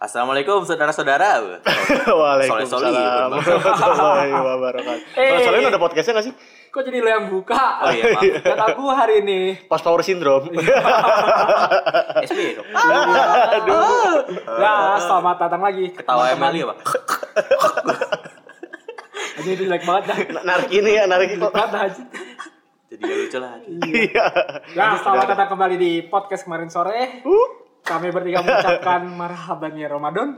Assalamualaikum saudara-saudara. Waalaikumsalam warahmatullahi wabarakatuh. Soalnya ada podcastnya gak sih? Kok jadi lo yang buka? Oh iya, maaf. Dan aku hari ini post power syndrome. SB dong. Aduh. Nah, selamat datang lagi. Ketawa Emily apa? Aduh, ini like banget. Narik ini ya, narik itu. Jadi gak lucu lah. Nah, selamat datang kembali di podcast kemarin sore. Kami bertiga mengucapkan marhaban ya Ramadan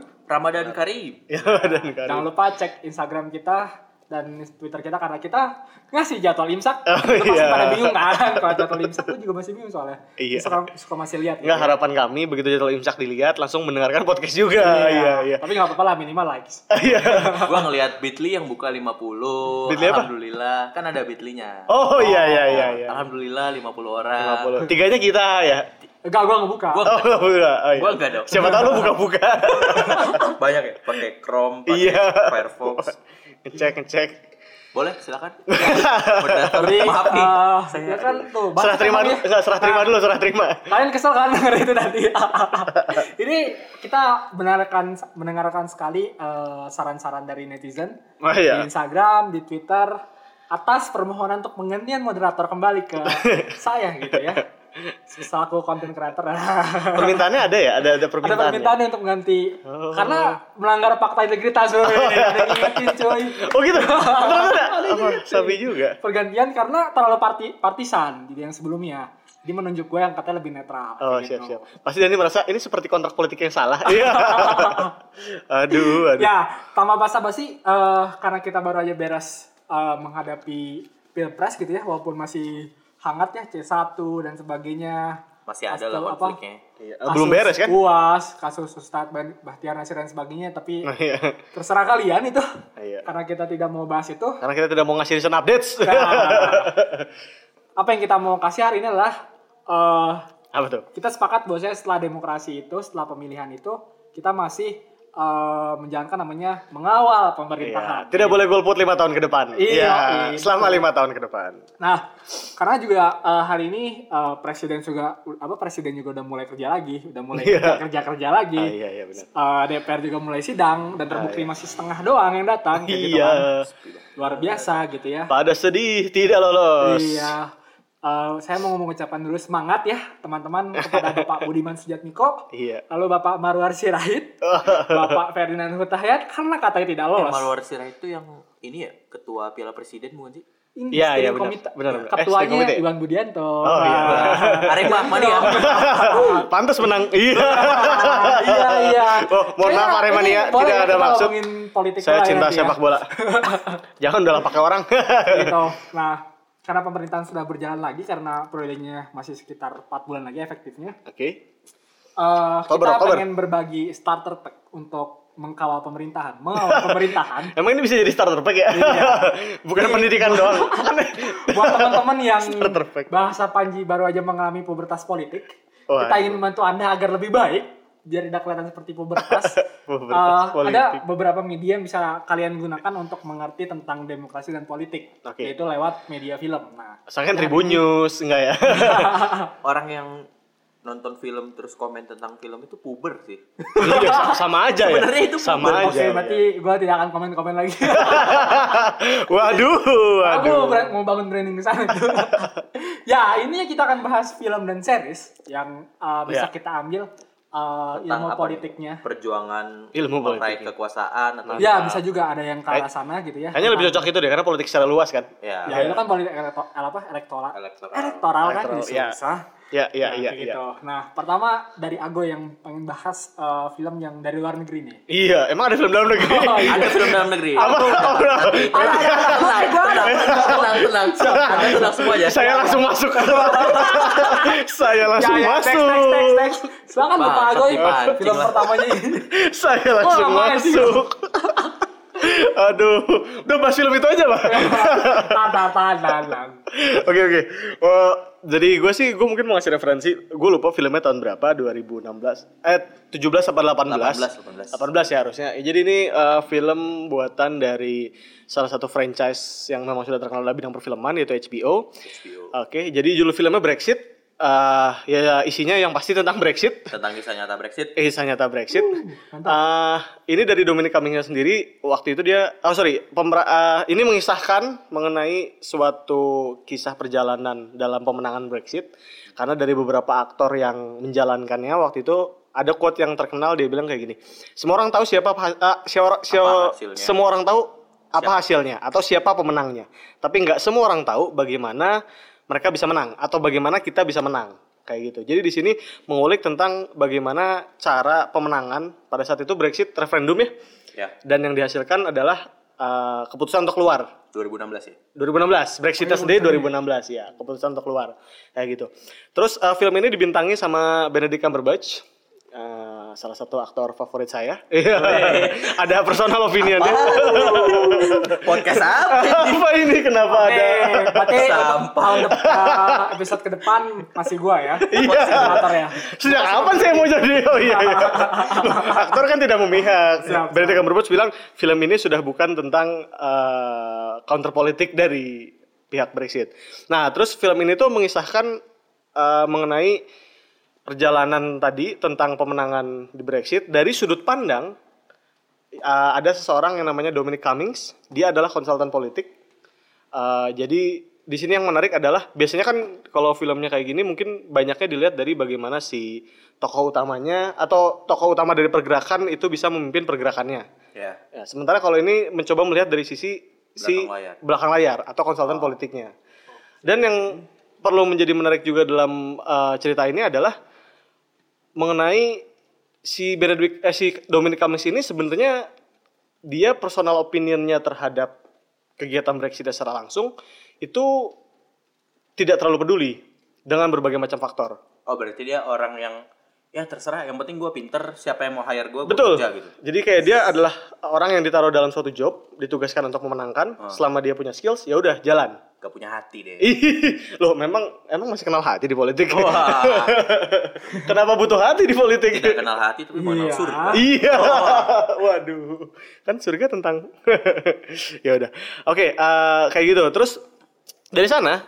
karim. Jangan lupa cek Instagram kita dan Twitter kita karena kita ngasih jadwal imsak. Itu masih pada bingung kan kalau jadwal imsak itu juga masih bingung soalnya. Iya. Suka masih lihat. Enggak, harapan kami begitu jadwal imsak dilihat langsung mendengarkan podcast juga. Iya. Tapi enggak apa-apa lah, minimal likes. Gua ngelihat Bitly yang buka 50. Bitly alhamdulillah apa? Kan ada Bitly-nya. Oh iya. Alhamdulillah 50 orang. 50. Tiganya kita ya. Enggak, gue gak buka. Gue enggak dong. Siapa tahu lu buka-buka. Banyak ya, pakai Chrome, pakai Firefox. Ngecek. Boleh, silakan. Maaf nih. Saya kan tuh. Serah terima dulu. Kalian kesel kan dengar itu tadi? Ini kita mendengarkan sekali saran-saran dari netizen. Di Instagram, di Twitter. Atas permohonan untuk penggantian moderator kembali ke saya gitu ya. Selaku konten kreator. Permintaannya ada ya? Ada permintaan. Ada permintaan untuk mengganti. Karena melanggar fakta integritas. Oh gitu. Sabi juga. Pergantian karena terlalu partisan jadi yang sebelumnya. Dia menunjuk gue yang katanya lebih netral. Oh gitu. Siap. Pasti Dani merasa ini seperti kontrak politik yang salah. Iya. Aduh. Ya, tambah basa-basi karena kita baru aja beres menghadapi Pilpres gitu ya, walaupun masih hangat ya C1 dan sebagainya. Masih ada lah konfliknya. Belum beres kan? UAS, kasus Ustadz Bachtiar Nassir dan sebagainya. Tapi terserah kalian itu. Karena kita tidak mau bahas itu. Karena kita tidak mau ngasih recent updates. Apa yang kita mau kasih hari ini adalah. Apa tuh? Kita sepakat bahwasanya setelah demokrasi itu, setelah pemilihan itu. Kita masih menjalankan namanya mengawal pemerintahan. Tidak boleh golput 5 tahun ke depan. Iya. Selama 5 tahun ke depan. Nah, karena juga hari ini presiden juga udah mulai kerja lagi, udah mulai kerja lagi. Iya, benar. DPR juga mulai sidang dan terbukti masih setengah doang yang datang gitu kan. Luar biasa gitu ya. Pada sedih tidak lolos. Iya. Saya mau mengucapkan dulu semangat ya teman-teman kepada Bapak Budiman Sujatmiko, lalu Bapak Marwar Sirait, Bapak Ferdinand Hutahayat karena katanya tidak lolos. Marwar Sirait itu yang ini ya ketua Piala Presiden bukan sih? Iya benar. Ketuanya Iwan Budianto. Arema Mania. Pantas menang. Iya. Mohon maaf Aremania, tidak ada maksud. Saya cinta sepak bola. Jangan udah pakai orang. Gitu. Nah. Karena pemerintahan sudah berjalan lagi karena periodenya masih sekitar 4 bulan lagi efektifnya. Oke. Kita pengen berbagi starter pack untuk mengawal pemerintahan. Emang ini bisa jadi starter pack ya? Iya. Bukan pendidikan doang. Buat teman-teman yang bahasa Panji baru aja mengalami pubertas politik, kita ingin membantu Anda agar lebih baik. Biar tidak kelihatan seperti pubertas. Ada beberapa media yang bisa kalian gunakan untuk mengerti tentang demokrasi dan politik. Yaitu lewat media film. Nah, misalkan Tribun News, enggak ya? Orang yang nonton film terus komen tentang film itu puber sih. Sama aja ya. Sebenarnya itu puber. Oke, berarti gue tidak akan komen-komen lagi. Waduh. Aku mau bangun branding ke sana. Ya, ini kita akan bahas film dan series yang bisa kita ambil. Ilmu politiknya, perjuangan ilmu politik kekuasaan atau bisa juga ada yang ke arah sana gitu ya. Kayaknya lebih cocok itu deh karena politik secara luas kan. Ya. Itu kan politik elektoral kan bisa. Iya. Nah, pertama dari Ago yang pengen bahas film yang dari luar negeri nih. Iya, emang ada film dalam negeri. Ada film dalam negeri. Tenang semuanya. Saya langsung masuk. Silakan Bapak Agoy, film pertamanya ini. Saya langsung masuk. Aduh, udah bahas film itu aja, Pak. Tahan. Oke. Jadi gue mungkin mau ngasih referensi. Gue lupa filmnya tahun berapa, 2016. 17 atau 18? 18 ya harusnya. Jadi ini film buatan dari salah satu franchise yang memang sudah terkenal dalam bidang perfilman yaitu HBO. Oke, jadi judul filmnya Brexit. Ya isinya yang pasti tentang Brexit. Tentang kisah nyata Brexit. Ini dari Dominic Cummings sendiri. Waktu itu dia, ini mengisahkan mengenai suatu kisah perjalanan dalam pemenangan Brexit. Karena dari beberapa aktor yang menjalankannya waktu itu ada quote yang terkenal, dia bilang kayak gini. Semua orang tahu semua orang tahu apa hasilnya atau siapa pemenangnya. Tapi nggak semua orang tahu bagaimana mereka bisa menang atau bagaimana kita bisa menang, kayak gitu. Jadi di sini mengulik tentang bagaimana cara pemenangan pada saat itu Brexit referendum ya. Dan yang dihasilkan adalah keputusan untuk keluar 2016 ya. 2016 Brexitnya sendiri 2016 ya, keputusan untuk keluar kayak gitu. Terus film ini dibintangi sama Benedict Cumberbatch. Salah satu aktor favorit saya. Ada personal opinionnya. Podcast apa ini? Kenapa ada? Berarti episode ke depan masih gua ya. Moderatornya. Sejak kapan saya mau jadi? Oh iya. Aktor kan tidak memihak. Benedict Cumberbatch bilang film ini sudah bukan tentang counter politik dari pihak Brexit. Nah, terus film ini tuh mengisahkan mengenai perjalanan tadi tentang pemenangan di Brexit dari sudut pandang ada seseorang yang namanya Dominic Cummings. Dia adalah konsultan politik. Jadi di sini yang menarik adalah biasanya kan kalau filmnya kayak gini mungkin banyaknya dilihat dari bagaimana si tokoh utamanya atau tokoh utama dari pergerakan itu bisa memimpin pergerakannya. Yeah. Ya, sementara kalau ini mencoba melihat dari sisi belakang layar atau konsultan politiknya. Dan yang perlu menjadi menarik juga dalam cerita ini adalah mengenai si Dominic Cummings ini sebenarnya dia personal opinionnya terhadap kegiatan Brexit secara langsung itu tidak terlalu peduli dengan berbagai macam faktor. Oh, berarti dia orang yang ya terserah, yang penting gue pinter, siapa yang mau hire gue kerja gitu. Jadi kayak dia adalah orang yang ditaruh dalam suatu job, ditugaskan untuk memenangkan. Selama dia punya skills, ya udah jalan. Gak punya hati deh. Loh, emang masih kenal hati di politik. Kenapa butuh hati di politik? Tidak kenal hati tapi mau kenal surga. Iya. Waduh, kan surga tentang ya udah. Oke, kayak gitu. Terus dari sana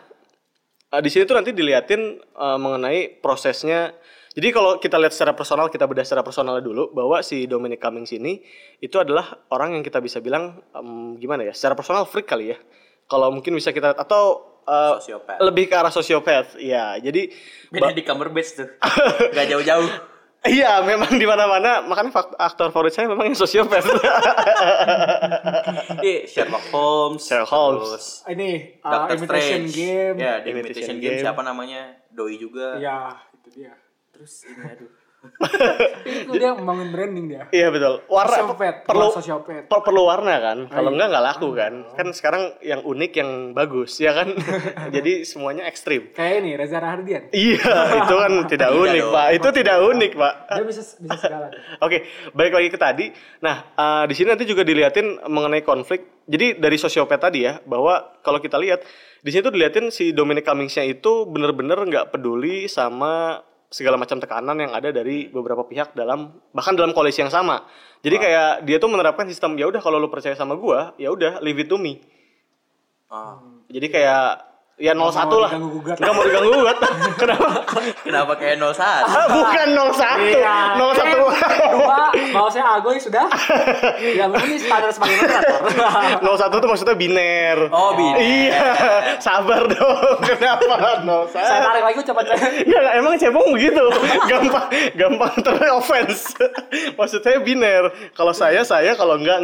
di sini tuh nanti diliatin mengenai prosesnya. Jadi kalau kita lihat secara personal, kita bedah secara personal dulu bahwa si Dominic Cummings ini itu adalah orang yang kita bisa bilang secara personal freak kali ya. Kalau mungkin bisa kita atau lebih ke arah sociopath. Ya, jadi beda di Cumberbatch tuh. Gak jauh-jauh. Iya, memang di mana-mana. Makanya aktor favorit saya memang yang sociopath. Sherlock Holmes. Ini Imitation Game. Ya, The Imitation Game siapa namanya? Doi juga. Ya, itu dia. Terus ini itu dia membangun branding dia. Iya betul. Warna perlu warna kan. Kalau enggak laku kan. Kan sekarang yang unik yang bagus ya kan. Jadi semuanya ekstrim. Kayak ini Reza Rahardian. Iya itu kan tidak unik pak. Itu tidak unik pak. Dia bisa segala. Oke, balik lagi ke tadi. Nah di sini nanti juga dilihatin mengenai konflik. Jadi dari sosiopat tadi ya, bahwa kalau kita lihat di sini tuh dilihatin si Dominic Cummings-nya itu benar-benar nggak peduli sama segala macam tekanan yang ada dari beberapa pihak bahkan dalam koalisi yang sama. Jadi kayak dia tuh menerapkan sistem ya udah kalau lu percaya sama gua, ya udah leave it to me. Jadi kayak ya 01 lah. Enggak mau diganggu gugat. Kenapa kayak 01? Bukan 01. Iya. 01. Bahasanya Agoy sudah. Ya ini standar sebagai moderator. 01 tuh maksudnya biner. Oh, biner. Iya. Sabar dong. Kenapa 01? Saya tarik lagi coba. Enggak, emang cebong begitu. Gampang ter-offense. Maksudnya biner. Kalau saya, kalau enggak.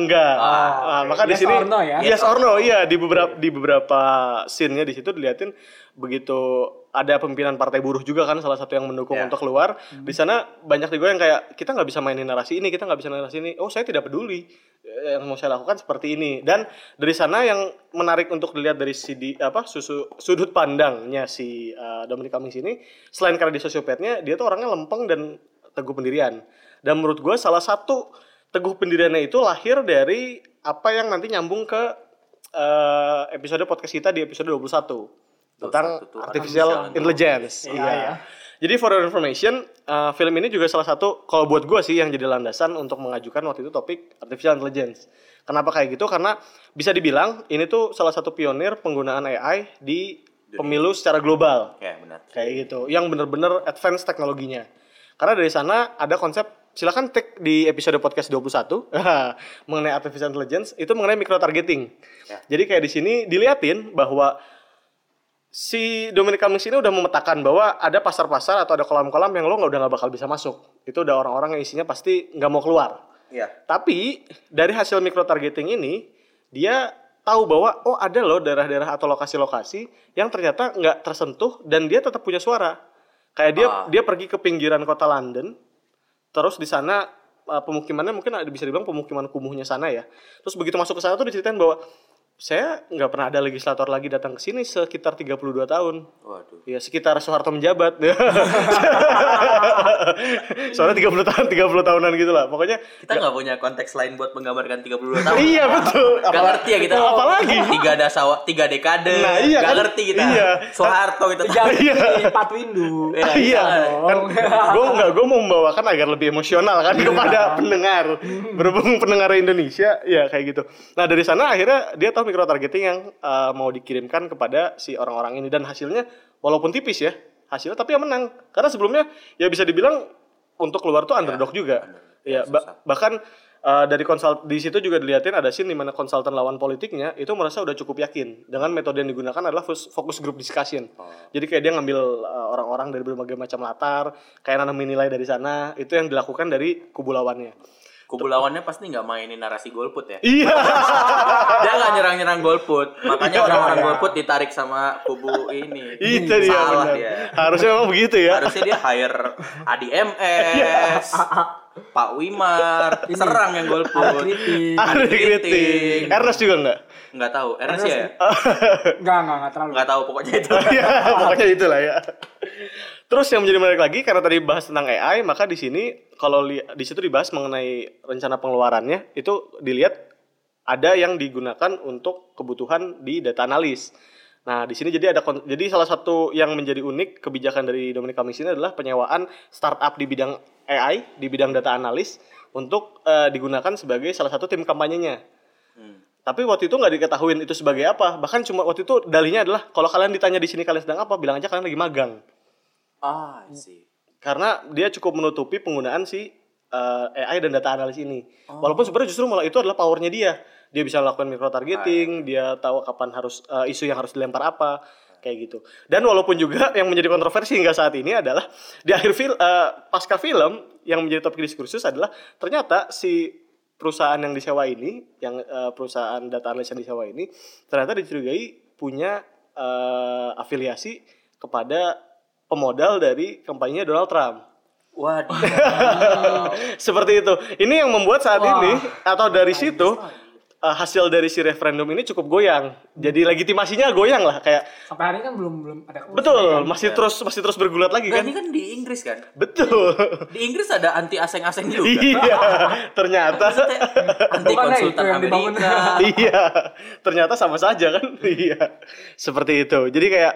Maka di sini yes or no. Iya, di beberapa scene-nya di situ dilihatin begitu ada pimpinan partai buruh juga kan salah satu yang mendukung untuk keluar. Di sana banyak juga yang kayak kita nggak bisa mainin narasi ini. Oh saya tidak peduli yang mau saya lakukan seperti ini. Dan dari sana yang menarik untuk dilihat dari sudut pandangnya si Dominic Cummings ini selain karena di sosiopatnya dia tuh orangnya lempeng dan teguh pendirian. Dan menurut gue salah satu teguh pendiriannya itu lahir dari apa yang nanti nyambung ke episode podcast kita di episode 21 tentang artificial intelligence. Iya. Jadi for your information, film ini juga salah satu kalau buat gue sih yang jadi landasan untuk mengajukan waktu itu topik artificial intelligence. Kenapa kayak gitu? Karena bisa dibilang ini tuh salah satu pionir penggunaan AI di pemilu secara global. Ya, benar. Kayak gitu. Yang benar-benar advance teknologinya. Karena dari sana ada konsep, silakan take di episode podcast 21 mengenai artificial intelligence, itu mengenai micro targeting. Ya. Jadi kayak di sini diliatin bahwa si Dominic Cummings ini udah memetakan bahwa ada pasar-pasar atau ada kolam-kolam yang lo udah gak bakal bisa masuk. Itu udah orang-orang yang isinya pasti gak mau keluar. Ya. Tapi dari hasil micro targeting ini, dia tahu bahwa oh ada loh daerah-daerah atau lokasi-lokasi yang ternyata nggak tersentuh dan dia tetap punya suara. Kayak dia pergi ke pinggiran kota London, terus di sana pemukimannya mungkin ada, bisa dibilang pemukiman kumuhnya sana ya. Terus begitu masuk ke sana tuh diceritain bahwa saya nggak pernah ada legislator lagi datang ke sini sekitar 32 tahun. Waduh. Ya sekitar Soeharto menjabat. Soalnya 30 tahunan gitu lah. Pokoknya kita nggak punya konteks lain buat menggambarkan 32 tahun. Iya betul. Gak ngerti ya kita. Apalagi 3 dekade. Nah, iya, gak ngerti kita. Iya. Soeharto gitu. Jadi 4 windu. Iya. Kan gue mau membawakan agar lebih emosional kan kepada pendengar. Berhubung pendengar Indonesia ya kayak gitu. Nah, dari sana akhirnya dia tahu micro targeting yang mau dikirimkan kepada si orang-orang ini, dan hasilnya walaupun tipis ya hasilnya, tapi yang menang karena sebelumnya ya bisa dibilang untuk keluar tuh underdog ya, juga ya, bahkan dari konsult di situ juga dilihatin ada scene di mana konsultan lawan politiknya itu merasa udah cukup yakin dengan metode yang digunakan adalah fokus group discussion. Jadi kayak dia ngambil orang-orang dari berbagai macam latar, kayak nanamin nilai dari sana, itu yang dilakukan dari kubu lawannya. Kubu lawannya pasti nggak mainin narasi golput ya. Iya. Dia nggak nyerang-nyerang golput. Makanya orang-orang golput ditarik sama kubu ini. Itu dia. Salah dia. Harusnya memang begitu ya. Harusnya dia hire ADMS, Pak Wimar, serang yang golput. Ada kritik. Ernest juga nggak? Nggak tahu. Ernest ya? Nggak terlalu. Nggak tahu pokoknya itu. Iya, pokoknya itulah ya. Terus yang menjadi menarik lagi karena tadi bahas tentang AI, maka di sini kalau di situ dibahas mengenai rencana pengeluarannya, itu dilihat ada yang digunakan untuk kebutuhan di data analis. Nah, di sini jadi salah satu yang menjadi unik kebijakan dari Dominic Cummings ini adalah penyewaan startup di bidang AI, di bidang data analis untuk digunakan sebagai salah satu tim kampanyenya. Tapi waktu itu nggak diketahuin itu sebagai apa. Bahkan cuma waktu itu dalihnya adalah kalau kalian ditanya di sini kalian sedang apa, bilang aja kalian lagi magang. Ah, sih. Karena dia cukup menutupi penggunaan si AI dan data analis ini. Walaupun sebenarnya justru malah itu adalah powernya dia. Dia bisa melakukan micro targeting, dia tahu kapan harus isu yang harus dilempar apa, kayak gitu. Dan walaupun juga yang menjadi kontroversi hingga saat ini adalah di akhir pasca film yang menjadi topik diskursus adalah ternyata si perusahaan yang disewa ini, yang perusahaan data analis yang disewa ini ternyata dicurigai punya afiliasi kepada pemodal dari kampanye Donald Trump. Waduh. Seperti itu. Ini yang membuat saat ini atau dari situ hasil dari si referendum ini cukup goyang. Jadi legitimasinya goyang lah kayak. Sampai hari ini kan belum ada keputusan. Betul, kan? masih terus bergulat lagi. Nah, kan. Ini kan di Inggris kan? Betul. Di Inggris ada anti asing-asing juga. Iya. Ternyata anti konsultan Amerika. Iya. Ternyata sama saja kan? Iya. Seperti itu. Jadi kayak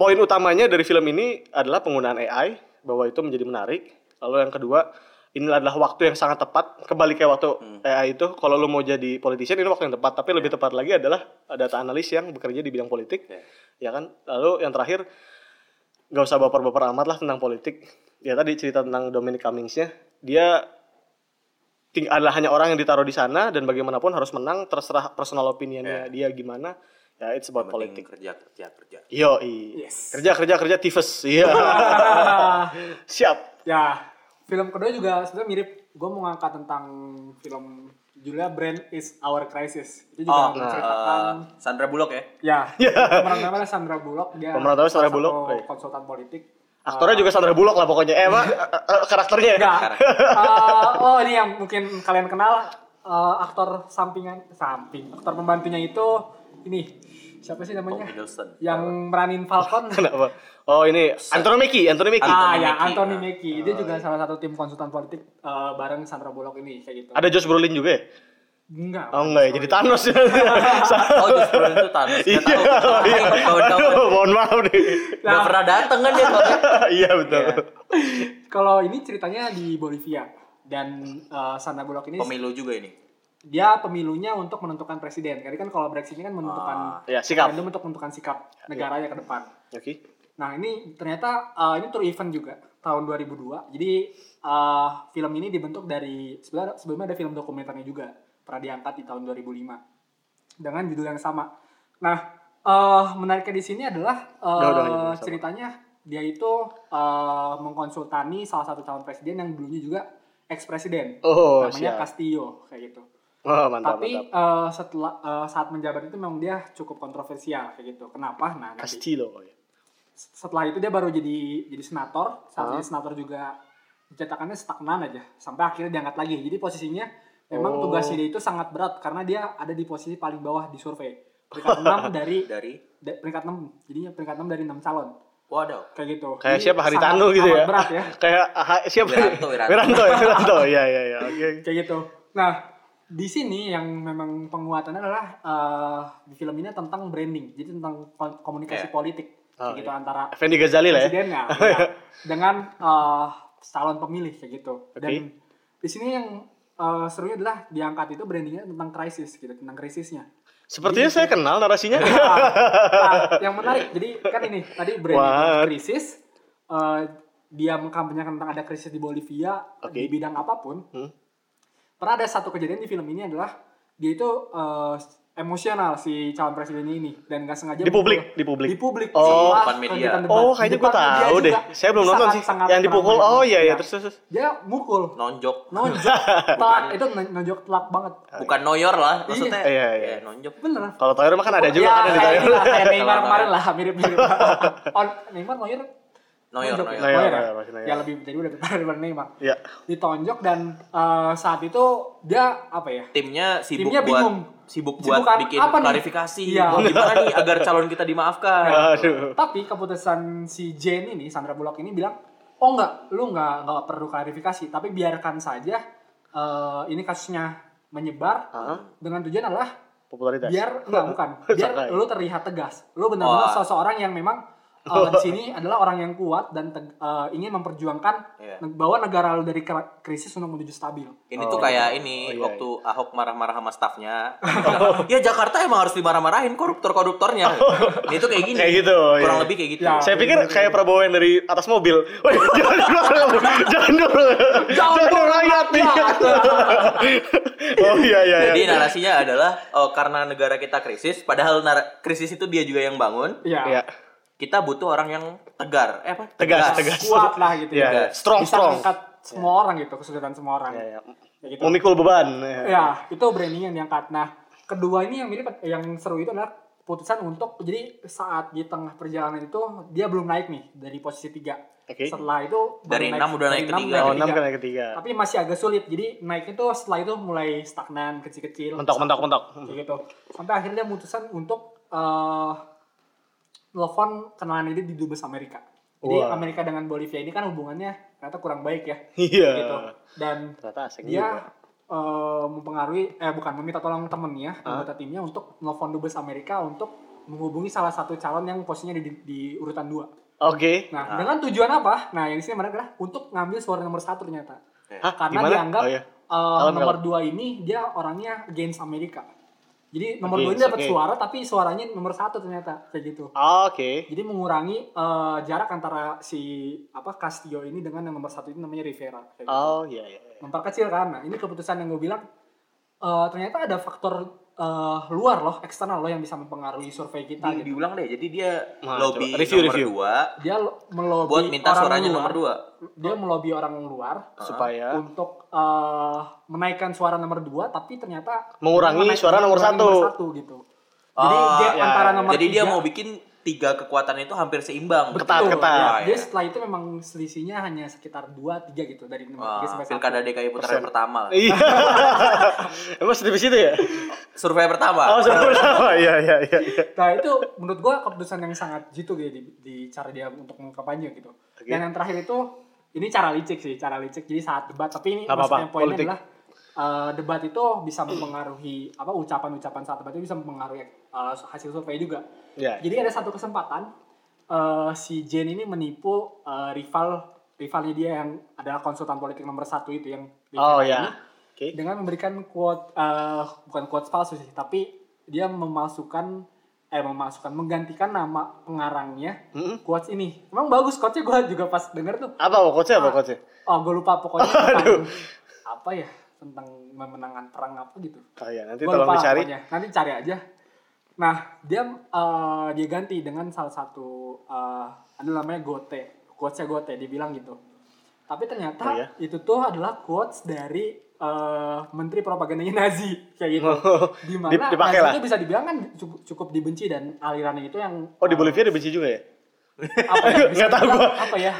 poin utamanya dari film ini adalah penggunaan AI, bahwa itu menjadi menarik. Lalu yang kedua, ini adalah waktu yang sangat tepat. Kembali kayak waktu AI itu, kalau lo mau jadi politician ini waktu yang tepat. Tapi lebih tepat lagi adalah data analis yang bekerja di bidang politik, ya kan. Lalu yang terakhir, gak usah baper-baper amat lah tentang politik. Ya tadi cerita tentang Dominic Cummings-nya, dia adalah hanya orang yang ditaruh di sana dan bagaimanapun harus menang. Terserah personal opinion-nya dia gimana. Ya, it's about politik. Kerja. Yoi. Yes. Kerja tifus. Iya. Siap. Ya. Film kedua juga sebenarnya mirip. Gue mau ngangkat tentang film judulnya Brand is Our Crisis. Itu juga menceritakan Sandra Bullock ya? Ya. Pemerannya Sandra Bullock. Dia konsultan politik. Aktornya juga Sandra Bullock lah pokoknya. Karakternya. Ini yang mungkin kalian kenal. Aktor aktor pembantunya itu ini siapa sih namanya? Yang meranin Falcon. Kenapa? Oh, ini Anthony Mackie. Anthony Mackie. Dia juga salah satu tim konsultan politik bareng Sandra Bullock ini kayak gitu. Ada Josh Brolin juga ya? Enggak. Jadi Thanos. Josh Brolin itu Thanos. Iya. Mohon maaf nih. Enggak pernah dateng kan dia. Iya, betul. Kalau ini ceritanya di Bolivia dan Sandra Bullock ini pemilu juga ini. dia pemilunya untuk menentukan presiden. Jadi kan kalau Brexit ini kan menentukan referendum untuk menentukan sikap negaranya ke depan. Okay. Nah ini ternyata ini tour event juga tahun 2002. Jadi film ini dibentuk dari sebelumnya ada film dokumenternya juga pernah diangkat di tahun 2005 dengan judul yang sama. Nah menariknya di sini adalah ceritanya dia itu mengkonsultani salah satu calon presiden yang dulunya juga ex-presiden namanya Castillo kayak gitu. Oh, mantap, tapi mantap. Saat menjabat itu memang dia cukup kontroversial kayak gitu. Kenapa? Nah, Castillo. Setelah itu dia baru jadi senator. Saat jadi senator juga cetakannya stagnan aja sampai akhirnya diangkat lagi. Jadi posisinya memang tugasnya dia itu sangat berat karena dia ada di posisi paling bawah di survei. Peringkat 6 dari peringkat 6. Jadinya peringkat 6 dari 6 calon. Waduh, kayak gitu. Kayak siapa Haritanu gitu ya. Berat ya. Kayak siapa? Wiranto. Iya. Oke. Kayak gitu. Nah, di sini yang memang penguatannya adalah di film ini tentang branding, jadi tentang komunikasi politik gitu antara Effendi Ghazali lah ya dengan calon pemilih kayak gitu. Okay. Dan di sini yang serunya adalah diangkat itu brandingnya tentang krisis gitu, tentang krisisnya. Sepertinya jadi, saya kenal narasinya. Nah, yang menarik, jadi kan ini tadi branding krisis, dia mengkampanyekan tentang ada krisis di Bolivia di bidang apapun. Pernah ada satu kejadian di film ini adalah dia itu emosional si calon presiden ini dan nggak sengaja di publik depan media. Kayaknya gue tahu deh. Saya belum nonton sih yang dipukul. Terus dia mukul nonjok. Itu nonjok telak banget. Bukan noyor lah maksudnya. Iya. Nonjok bener. Kalau noyor mah kan ada juga kan di noyor. Kayak Neymar kemarin lah mirip-mirip. Neymar noyor. Ya lebih jadi udah daripada Neymar. Iya. Ditonjok dan saat itu dia timnya sibuk buat bikin klarifikasi. Gimana nih agar calon kita dimaafkan. Tapi keputusan si Jane ini, Sandra Bullock ini bilang, "Oh enggak, lu enggak perlu klarifikasi, tapi biarkan saja ini kasusnya menyebar dengan tujuan adalah popularitas." Biar lu terlihat tegas. Lu benar-benar seseorang yang memang di sini adalah orang yang kuat dan ingin memperjuangkan bahwa negara lu dari krisis untuk menuju stabil. Ini tuh kayak waktu Ahok marah-marah sama stafnya. Ya Jakarta emang harus dimarah-marahin koruptor-koruptornya. Ini tuh kayak gini. Kayak gitu. Kurang lebih kayak gitu. Ya, saya pikir kayak Prabowo yang dari atas mobil. Jangan dulu. Jangan rakyat nih. Iya. Jadi narasinya adalah karena negara kita krisis, padahal krisis itu dia juga yang bangun. Iya. Kita butuh orang yang tegas. Kuat lah gitu. Yeah. Strong. Bisa angkat semua orang gitu, kesulitan semua orang. Gitu. Memikul beban. Itu branding yang diangkat. Nah, kedua ini yang seru itu adalah keputusan untuk, jadi saat di tengah perjalanan itu, dia belum naik nih dari posisi 3. Okay. Setelah itu, dari 6 udah naik ke 3. Tapi masih agak sulit, jadi naiknya tuh setelah itu mulai stagnan, kecil-kecil. Mentok. Gitu. Sampai akhirnya mutusan untuk... telepon kenalan ini di Dubes Amerika. Jadi Amerika dengan Bolivia ini kan hubungannya ternyata kurang baik ya. Iya. Gitu. Dan dia meminta tolong temennya, anggota timnya untuk telepon Dubes Amerika untuk menghubungi salah satu calon yang posisinya di urutan 2. Oke. Nah, dengan tujuan apa? Nah, yang di sini adalah untuk ngambil suara nomor 1 ternyata. Karena dianggap nomor 2 ini dia orangnya against Amerika. Jadi nomor 2 ini dapat suara tapi suaranya nomor 1 ternyata kayak gitu. Oke. Jadi mengurangi jarak antara si Castillo ini dengan yang nomor 1 itu namanya Rivera. Iya. Memperkecil kan. Nah, ini keputusan yang gue bilang ternyata ada faktor luar loh, eksternal loh yang bisa mempengaruhi survei kita. Diulang deh. Jadi dia lobby review. Nomor 2. Dia melobi buat minta suaranya nomor 2. Dia melobi orang luar supaya untuk menaikkan suara nomor 2 tapi ternyata mengurangi suara nomor 1 gitu. Jadi dia antara nomor 3. Jadi dia mau bikin 3 kekuatan itu hampir seimbang. Ketat. Dia setelah itu memang selisihnya hanya sekitar 2-3 gitu dari nomor 3 sampai 1. Pilkada DKI putaran pertama. Iya. Emang sedih itu ya? Survei pertama. Survei pertama. Iya. Nah, itu menurut gua keputusan yang sangat jitu gitu di cara dia untuk mengkampanye gitu. Okay. Dan yang terakhir itu ini cara licik. Jadi saat debat, tapi ini maksudnya poinnya adalah debat itu bisa mempengaruhi ucapan-ucapan saat debat itu bisa mempengaruhi hasil survei juga. Yeah. Jadi ada satu kesempatan si Jane ini menipu rivalnya dia yang adalah konsultan politik nomor 1 itu yang Okay. Dengan memberikan quote, bukan quote palsu sih, tapi dia menggantikan nama pengarangnya quotes ini. Emang bagus quotesnya, gue juga pas denger tuh. Apa quotesnya? Oh gue lupa pokoknya. Tentang, apa ya, tentang memenangkan perang apa gitu. Oh iya, nanti tolong dicari. Nanti cari aja. Nah dia ganti dengan salah satu ada namanya Gote. Quotesnya Gote, dibilang gitu. Tapi ternyata itu tuh adalah quotes dari menteri propagandanya Nazi kayak gitu. Di mana Nazi itu bisa dibilang kan cukup dibenci, dan alirannya itu yang di Bolivia dibenci juga ya? Enggak tahu gua. Apa ya?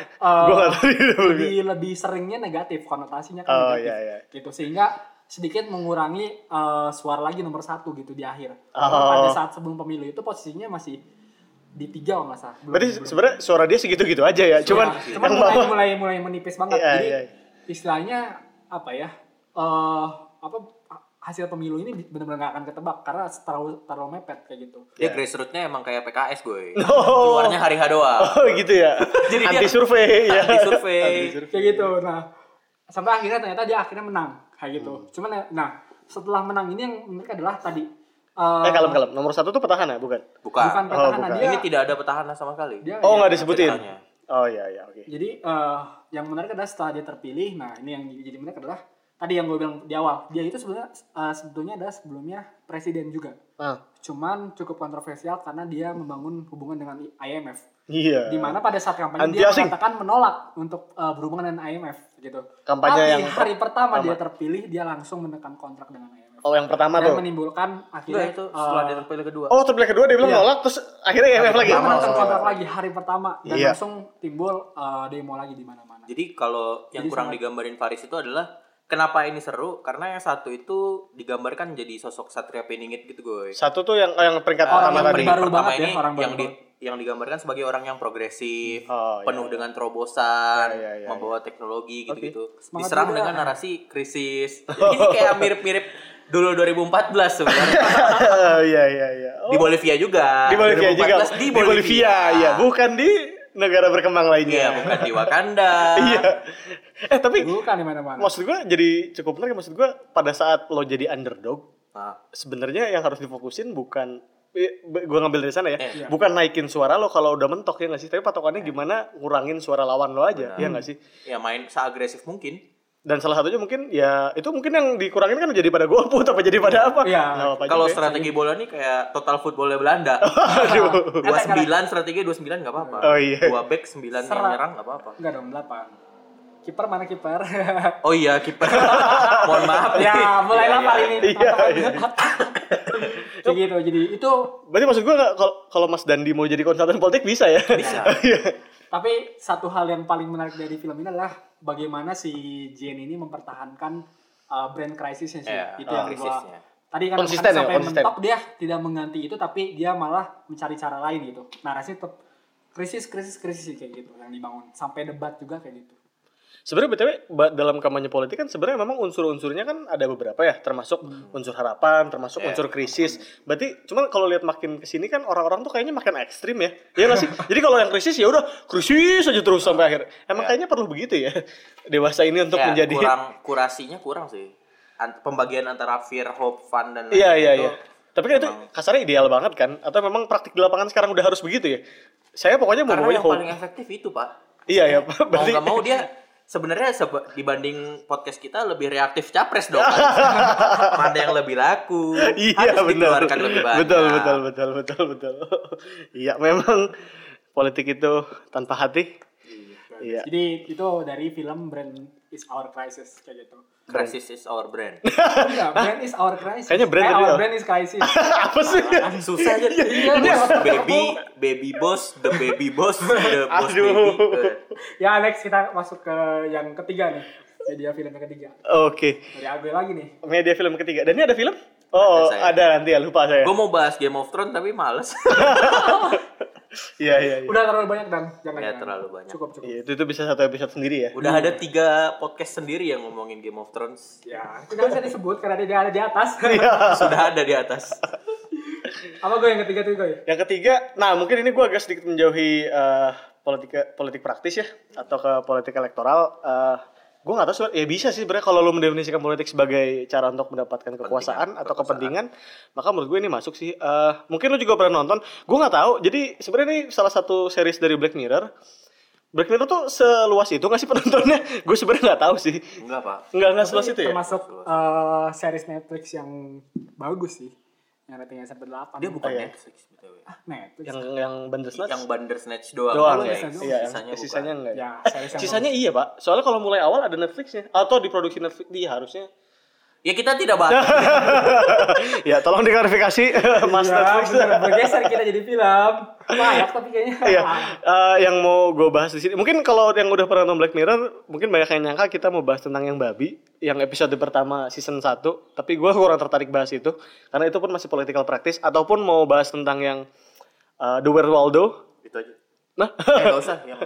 Lebih seringnya negatif, konotasinya kan negatif. Gitu, sehingga sedikit mengurangi suara lagi nomor satu gitu di akhir. Pada saat sebelum pemilu itu posisinya masih di 3 kalau enggak salah. Berarti sebenarnya suara dia segitu-gitu aja ya. Cuman mulai menipis banget. Jadi istilahnya apa ya? Hasil pemilu ini benar-benar gak akan ketebak karena terlalu mepet kayak gitu. Ya grassrootsnya emang kayak PKS gue. Keluarnya hari H doang. Oh gitu ya. Jadi anti survei. Kayak gitu. Nah, sampai akhirnya ternyata dia akhirnya menang kayak gitu. Cuman setelah menang ini yang mereka adalah tadi kalem. Nomor 1 tuh petahana bukan? Bukan petahana. Bukan. Dia ini tidak ada petahana sama sekali. Dia enggak disebutin. Petahana. Oh iya oke. Okay. Jadi yang menarik adalah setelah dia terpilih, nah ini yang jadi menarik adalah tadi yang gue bilang di awal, dia itu sebetulnya adalah sebelumnya presiden juga. Cuman cukup kontroversial karena dia membangun hubungan dengan IMF. Iya. Di mana pada saat kampanye dia mengatakan menolak untuk berhubungan dengan IMF gitu. Kampanye. Tapi hari pertama dia terpilih, dia langsung menekan kontrak dengan IMF. Oh, yang pertama dan tuh. Dan menimbulkan akhirnya itu setelah dia terpilih kedua. Oh, terpilih kedua dia bilang menolak, terus akhirnya IMF lagi. Dia menekan kontrak lagi hari pertama dan langsung timbul demo lagi di mana-mana. Jadi kalau yang kurang digambarin Faris itu adalah kenapa ini seru? Karena yang satu itu digambarkan jadi sosok satria peningit gitu, gue. Satu tuh yang peringkat pertama ini yang digambarkan sebagai orang yang progresif, penuh dengan terobosan, membawa teknologi gitu-gitu. Okay. Diserang dengan narasi krisis. Jadi ini kayak mirip-mirip dulu 2014 sebenarnya. Iya. Di Bolivia juga. Di Bolivia. Iya, bukan di negara berkembang lainnya. Iya, bukan di Wakanda. Iya. Tapi bukan di mana-mana. Maksud gue jadi cukup menarik. Maksud gue pada saat lo jadi underdog, sebenarnya yang harus difokusin bukan, gue ngambil dari sana ya, bukan naikin suara lo kalau udah mentok ya nggak sih. Tapi patokannya gimana ngurangin suara lawan lo aja, ya nggak sih? Ya main seagresif mungkin. Dan salah satunya mungkin ya itu mungkin yang dikurangin kan jadi pada golput apa jadi pada apa? Iya. Kalau strategi bola nih kayak total footballnya Belanda. 29 strategi 29 nggak apa-apa. 2 back 9 yang nyerang nggak apa-apa. Nggak dong 8. Kiper mana kiper? Oh iya kiper. Mohon maaf nih. Ya mulai lapar ini. Kayak gitu. Jadi itu. Berarti maksud gue kalau Mas Dandi mau jadi konsultan politik bisa ya? Bisa. Tapi satu hal yang paling menarik dari film ini adalah bagaimana si Jane ini mempertahankan brand krisisnya sih. Itu yang gue. Tadi kan sampai mentok dia tidak mengganti itu, tapi dia malah mencari cara lain gitu. Narasinya tetap krisis kayak gitu yang dibangun. Sampai debat juga kayak gitu. Sebenarnya BTW dalam kampanye politik kan sebenarnya memang unsur-unsurnya kan ada beberapa ya, termasuk unsur harapan, termasuk unsur krisis. Berarti cuman kalau lihat makin kesini kan orang-orang tuh kayaknya makin ekstrim ya. Iya nggak sih? Jadi kalau yang krisis ya udah krisis aja terus sampai akhir. Emang kayaknya perlu begitu ya dewasa ini untuk menjadi kurasinya kurang sih. Pembagian antara fear, hope, fun dan lain-lain itu. Tapi kan itu kasarnya ideal banget kan? Atau memang praktik di lapangan sekarang udah harus begitu ya? Saya pokoknya mau hope. Karena yang paling efektif itu Pak. Iya ya Pak. Mau nggak mau dia sebenarnya dibanding podcast kita lebih reaktif capres dong. Ada yang lebih laku. Iya benar. Betul. Iya memang politik itu tanpa hati. Iya. Jadi itu dari film Brand Is Our Crisis kayak gitu. Crisis is our brand. Enggak, brand is our crisis. Kayaknya brand is crisis. Apa sih? Susah aja. Baby boss, the boss. Aduh. Ya Alex, kita masuk ke yang ketiga nih. Media film yang ketiga. Oke. Dari Abel lagi nih. Media film ketiga. Dan ini ada film? Oh, ada nanti ya, lupa saya. Gue mau bahas Game of Thrones tapi males. Iya. Udah terlalu banyak dan jangan. Ya terlalu banyak. Cukup. Ya, itu bisa satu episode sendiri ya. Udah ada 3 podcast sendiri yang ngomongin Game of Thrones. Ya, itu jangan saya disebut karena dia ada di atas. Sudah ada di atas. Apa gue yang ketiga tuh gue? Yang ketiga, nah mungkin ini gue agak sedikit menjauhi politik praktis ya atau ke politik elektoral. Gue gak tahu ya, bisa sih sebenarnya kalau lo mendefinisikan politik sebagai cara untuk mendapatkan kekuasaan atau kepentingan, maka menurut gue ini masuk sih. Mungkin lo juga pernah nonton, gue gak tahu. Jadi sebenarnya ini salah satu series dari Black Mirror. Black Mirror tuh seluas itu gak sih penontonnya? Gue sebenarnya gak tahu sih. Enggak pak. Enggak seluas itu ya? Termasuk series Netflix yang bagus sih. Yang ratingnya sampai 8. Dia bukan Netflix btw. Ah, Netflix. Yang Bandersnatch. Yang Bandersnatch doang ya. Iya, sisanya enggak. Ya, sisanya iya, Pak. Soalnya kalau mulai awal ada Netflixnya atau diproduksi Netflix dia harusnya. Ya kita tidak bahas. Ya, tolong diklarifikasi Mas ya, Netflix. Bergeser kita jadi film. Banyak tapi kayaknya. Iya. Yang mau gue bahas di sini, mungkin kalau yang udah pernah nonton Black Mirror, mungkin banyak yang nyangka kita mau bahas tentang yang babi, yang episode pertama season 1, tapi gue kurang tertarik bahas itu karena itu pun masih political practice, ataupun mau bahas tentang yang The Werewoldo. Itu aja. Nah, enggak usah yang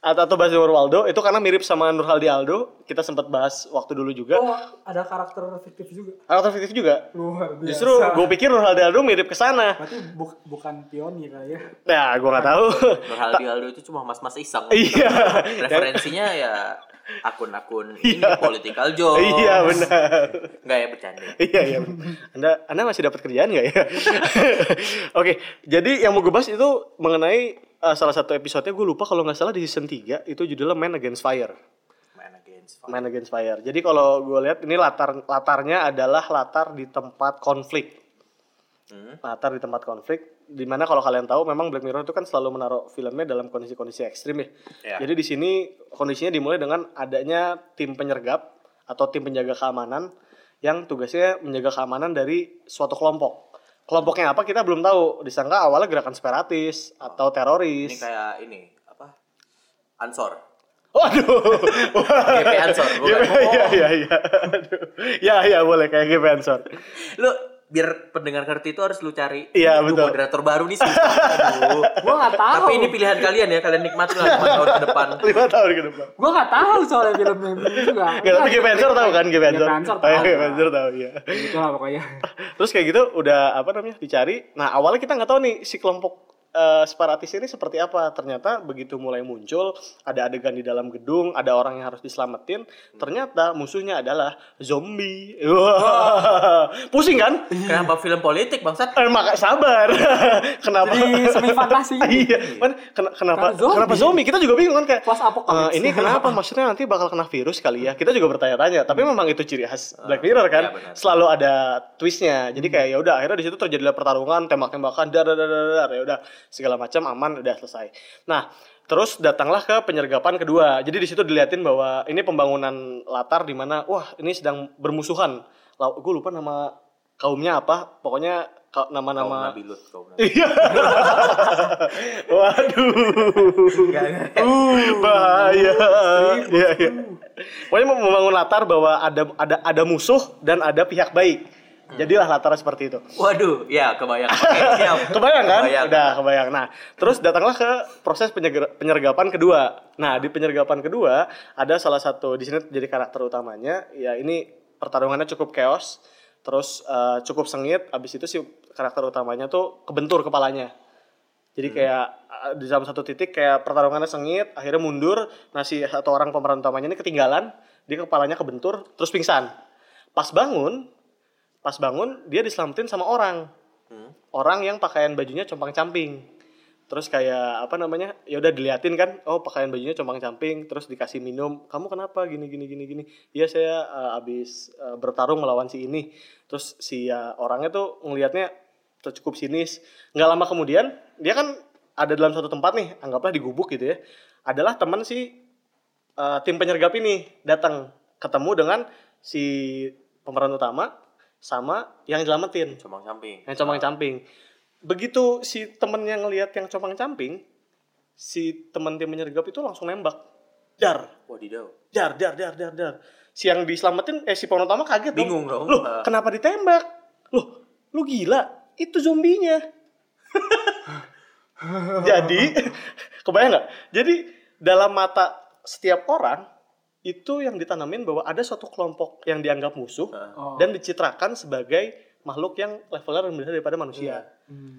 atau bahas Werewoldo itu karena mirip sama Nur Haldi Aldo, kita sempat bahas waktu dulu juga. Oh, ada karakter fiktif juga. Karakter fiktif juga. Luar biasa. Justru gue pikir Nur Haldi Aldo mirip ke sana. Berarti bukan pionir kali ya. Ya, gue enggak tahu. Nur Haldi Aldo itu cuma mas-mas iseng. Iya. Referensinya ya akun-akun ini political joke. Iya, benar. Enggak ya bercanda. Iya, benar. Anda masih dapat kerjaan enggak ya? Oke, jadi yang mau gue bahas itu mengenai salah satu episodenya gue lupa kalau gak salah di season 3. Itu judulnya Man Against Fire. Jadi kalau gue lihat ini latarnya adalah latar di tempat konflik. Latar di tempat konflik. Dimana kalau kalian tahu memang Black Mirror itu kan selalu menaruh filmnya dalam kondisi-kondisi ekstrim ya. Jadi di sini kondisinya dimulai dengan adanya tim penyergap atau tim penjaga keamanan yang tugasnya menjaga keamanan dari suatu kelompok. Kelompoknya apa kita belum tahu. Disangka awalnya gerakan separatis atau teroris. Ini kayak ini apa? Ansor. Waduh. GP Ansor. Iya. Ya boleh kayak GP Ansor. Lu biar pendengar ngerti itu harus lu cari moderator baru nih sih. Gua enggak tahu. Tapi ini pilihan kalian ya, kalian nikmatin lah 5 tahun ke depan. 5 tahun ke depan. Gua enggak tahu soalnya filmnya juga. Tapi Gepencer tahu kan Gepencer. Gepencer tahu ya. Gitu lah pokoknya. Terus kayak gitu udah apa namanya? Dicari. Nah, awalnya kita enggak tahu nih si kelompok separatis ini seperti apa. Ternyata begitu mulai muncul, ada adegan di dalam gedung, ada orang yang harus diselamatin. Ternyata musuhnya adalah zombie. Pusing kan? Kenapa film politik bangsat? Maka sabar. Kenapa? Jadi semi fantasi. Iya. Kenapa zombie? Kita juga bingung kan kayak. Ini kenapa? Maksudnya nanti bakal kena virus kali ya? Kita juga bertanya-tanya. Tapi memang itu ciri khas Black Mirror kan. Ya, selalu ada twistnya. Jadi kayak ya udah akhirnya di situ terjadilah pertarungan, tembak-tembakan, dar. Ya udah. Segala macam aman udah selesai. Nah, terus datanglah ke penyergapan kedua. Jadi di situ dilihatin bahwa ini pembangunan latar di mana wah, ini sedang bermusuhan. Gue lupa nama kaumnya apa. Pokoknya nama-nama kaum Nabilut. Iya. Waduh. Bahaya. Iya. Pokoknya membangun latar bahwa ada musuh dan ada pihak baik. Jadilah latar seperti itu. Waduh, ya kebayang. Kebayang kan? Udah kebayang. Nah, terus datanglah ke proses penyergapan kedua. Nah, di penyergapan kedua ada salah satu di sini jadi karakter utamanya. Ya ini pertarungannya cukup chaos, terus cukup sengit. Abis itu si karakter utamanya tuh kebentur kepalanya. Jadi kayak di dalam satu titik kayak pertarungannya sengit, akhirnya mundur. Nah, si satu orang pemeran utamanya ini ketinggalan, dia kepalanya kebentur, terus pingsan. Pas bangun dia diselamatin sama orang. Orang yang pakaian bajunya compang-camping. Terus kayak apa namanya? Ya udah diliatin kan, oh pakaian bajunya compang-camping, terus dikasih minum. Kamu kenapa gini? Iya saya habis bertarung melawan si ini. Terus si orangnya tuh ngelihatnya cukup sinis. Enggak lama kemudian dia kan ada dalam satu tempat nih, anggaplah di gubuk gitu ya. Adalah teman si tim penyergap ini datang ketemu dengan si pemeran utama sama yang diselamatin yang compang-camping. Begitu si temennya ngelihat yang compang-camping, si temen penyergap itu langsung nembak. Dar. Si yang diselamatin si penonton kaget. Bingung dong. Loh, kenapa ditembak? Loh, lu gila, itu zombinya. Jadi, kebayang enggak? Jadi dalam mata setiap orang itu yang ditanamin bahwa ada suatu kelompok yang dianggap musuh dan dicitrakan sebagai makhluk yang levelnya lebih besar daripada manusia.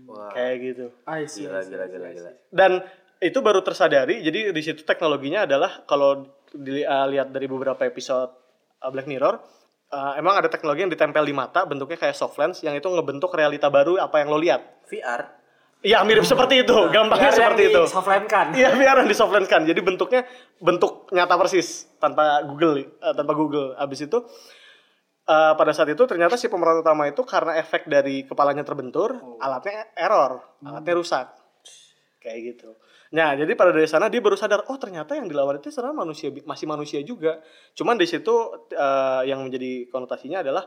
Wow. Kayak gitu. Gila. Dan itu baru tersadari. Jadi di situ teknologinya adalah kalau lihat dari beberapa episode Black Mirror, emang ada teknologi yang ditempel di mata, bentuknya kayak soft lens, yang itu ngebentuk realita baru apa yang lo lihat. VR? Iya, mirip seperti itu, gampangnya VR seperti itu. Iya, VR yang di soft lens kan. Jadi bentuknya bentuk nyata persis tanpa Google, Abis itu pada saat itu ternyata si pemeran utama itu karena efek dari kepalanya terbentur, alatnya error, alatnya rusak. Kayak gitu. Nah, jadi pada dari sana dia baru sadar, oh ternyata yang dilawan itu sebenarnya manusia, masih manusia juga. Cuman di situ yang menjadi konotasinya adalah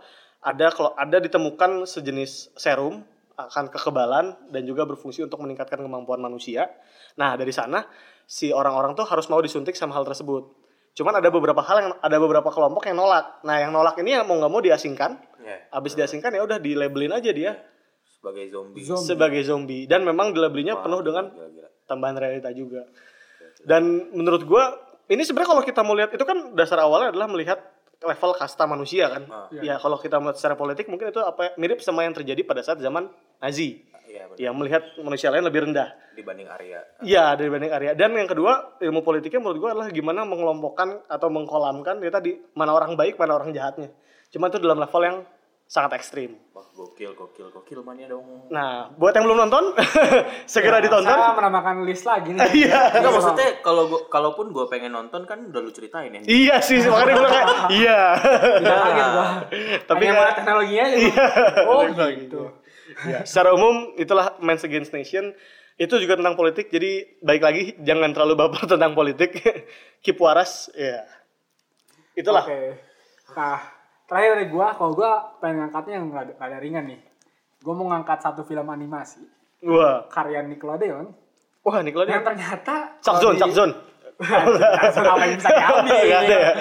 ada ditemukan sejenis serum akan kekebalan dan juga berfungsi untuk meningkatkan kemampuan manusia. Nah, dari sana si orang-orang tuh harus mau disuntik sama hal tersebut. Cuman ada beberapa kelompok yang nolak. Nah, yang nolak ini mau enggak mau diasingkan. Habis diasingkan ya udah dilabelin aja dia sebagai zombie. Sebagai zombie dan memang dilabelinya penuh dengan tambahan realita juga. Dan menurut gua ini sebenarnya kalau kita mau lihat itu kan dasar awalnya adalah melihat level kasta manusia kan. Ya kalau kita melihat secara politik mungkin itu mirip sama yang terjadi pada saat zaman Nazi. Yang melihat manusia lain lebih rendah dibanding Arya. Iya, dibanding Arya. Dan yang kedua, ilmu politiknya menurut gue adalah gimana mengelompokkan atau mengkolamkan ya tadi mana orang baik, mana orang jahatnya. Cuma itu dalam level yang sangat ekstrim. Wah, gokil mania dong. Nah, buat yang belum nonton segera ditonton. Saya menambahkan list lagi nih. Iya. Enggak, maksudnya kalaupun gue pengen nonton kan udah lu ceritain ya. Iya sih, makanya gue kayak iya. Tapi enggak teknologinya aja. Iya. Oh gitu. Ya, secara umum itulah Man Against Nation. Itu juga tentang politik. Jadi baik lagi jangan terlalu baper tentang politik. Keep waras ya. Itulah. Okay. Nah, terakhir dari gue, kalau gue pengen ngangkatnya yang rada ringan nih. Gue mau ngangkat satu film animasi. Wah. Karya Nickelodeon. Wah, Nickelodeon. Yang ternyata Chuck Zone. Chuck Zone apa yang bisa diambil? Gak ada ya?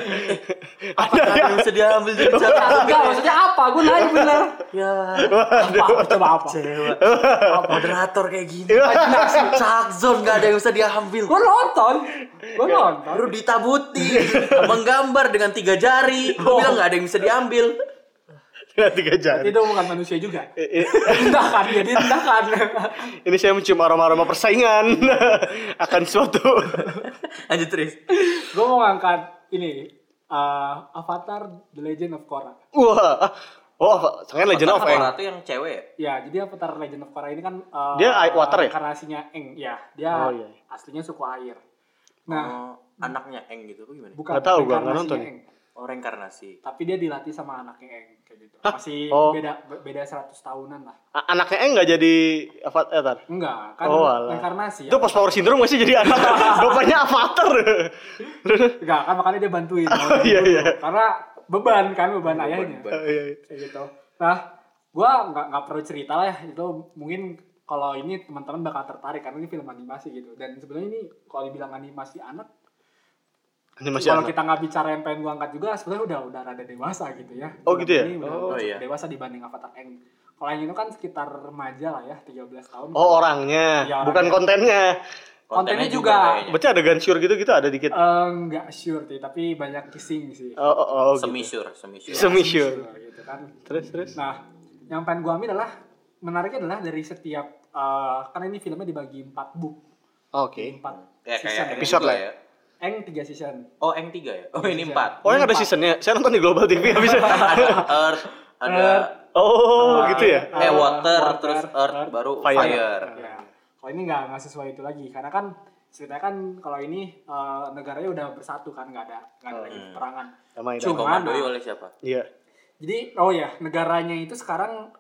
Ada yang bisa diambil dari Chuck Zone? Enggak, maksudnya apa? Gue nanya bener. Ya. Coba apa? Moderator kayak gini. Chuck Zone gak ada yang bisa diambil. Gue nonton. Baru ditabuti, menggambar dengan 3 jari. Gue bilang gak ada yang bisa diambil. Dengan 3 jari. Itu bukan manusia juga. Tindakan. Ini saya mencium aroma-aroma persaingan akan suatu. Lanjut terus. Gue mau ngangkat ini Avatar The Legend of Korra. Wah. Oh, kan Legend of Korra itu yang cewek. Ya, jadi Avatar Legend of Korra ini kan dia water ya? Karasinya Aang, ya. Dia aslinya suku air. Nah, anaknya Aang gitu apa gimana? Bukan, enggak tahu gua enggak nonton. Oh, reinkarnasi. Tapi dia dilatih sama anaknya Aang kayak gitu. Masih beda 100 tahunan lah. Anaknya Aang enggak jadi Avatar? Enggak, kan reinkarnasi. Itu post power syndrome enggak sih jadi anak bapaknya Avatar? Enggak, kan makanya dia bantuin. Iya. Karena beban ayahnya. Kayak gitu. Nah, gue nggak perlu cerita lah ya, itu mungkin kalau ini teman-teman bakal tertarik karena ini film animasi gitu. Dan sebenarnya ini kalau dibilang animasi anak. Kalau kita nggak bicara yang pengen gue angkat juga, sebenarnya udah rada dewasa gitu ya. Oh gitu ya. Ini udah dewasa dibanding Avatar Aang. Kalau yang itu kan sekitar remaja lah ya, 13 tahun. Oh orangnya, ya, bukan kontennya. Kontennya juga. Berarti ada gansure gitu ada dikit. Enggak sure sih, tapi banyak kissing sih. Oh gitu. Semi sure. Gitu kan. Terus. Nah, yang pengen gua ambil adalah menariknya adalah dari setiap karena ini filmnya dibagi 4 book. Oke. 4 season episode lah ya. Aang 3 season. Oh, Aang 3 ya. Oh, ini 4. Oh, yang ada seasonnya. Saya nonton di Global TV habis. Ada Earth, ada gitu ya. Water, terus Earth, baru Fire. Kalau ini nggak sesuai itu lagi karena kan ceritanya kan kalau ini negaranya udah bersatu kan nggak ada lagi peperangan. Cuma dikomandoi oleh siapa? Iya. Jadi negaranya itu sekarang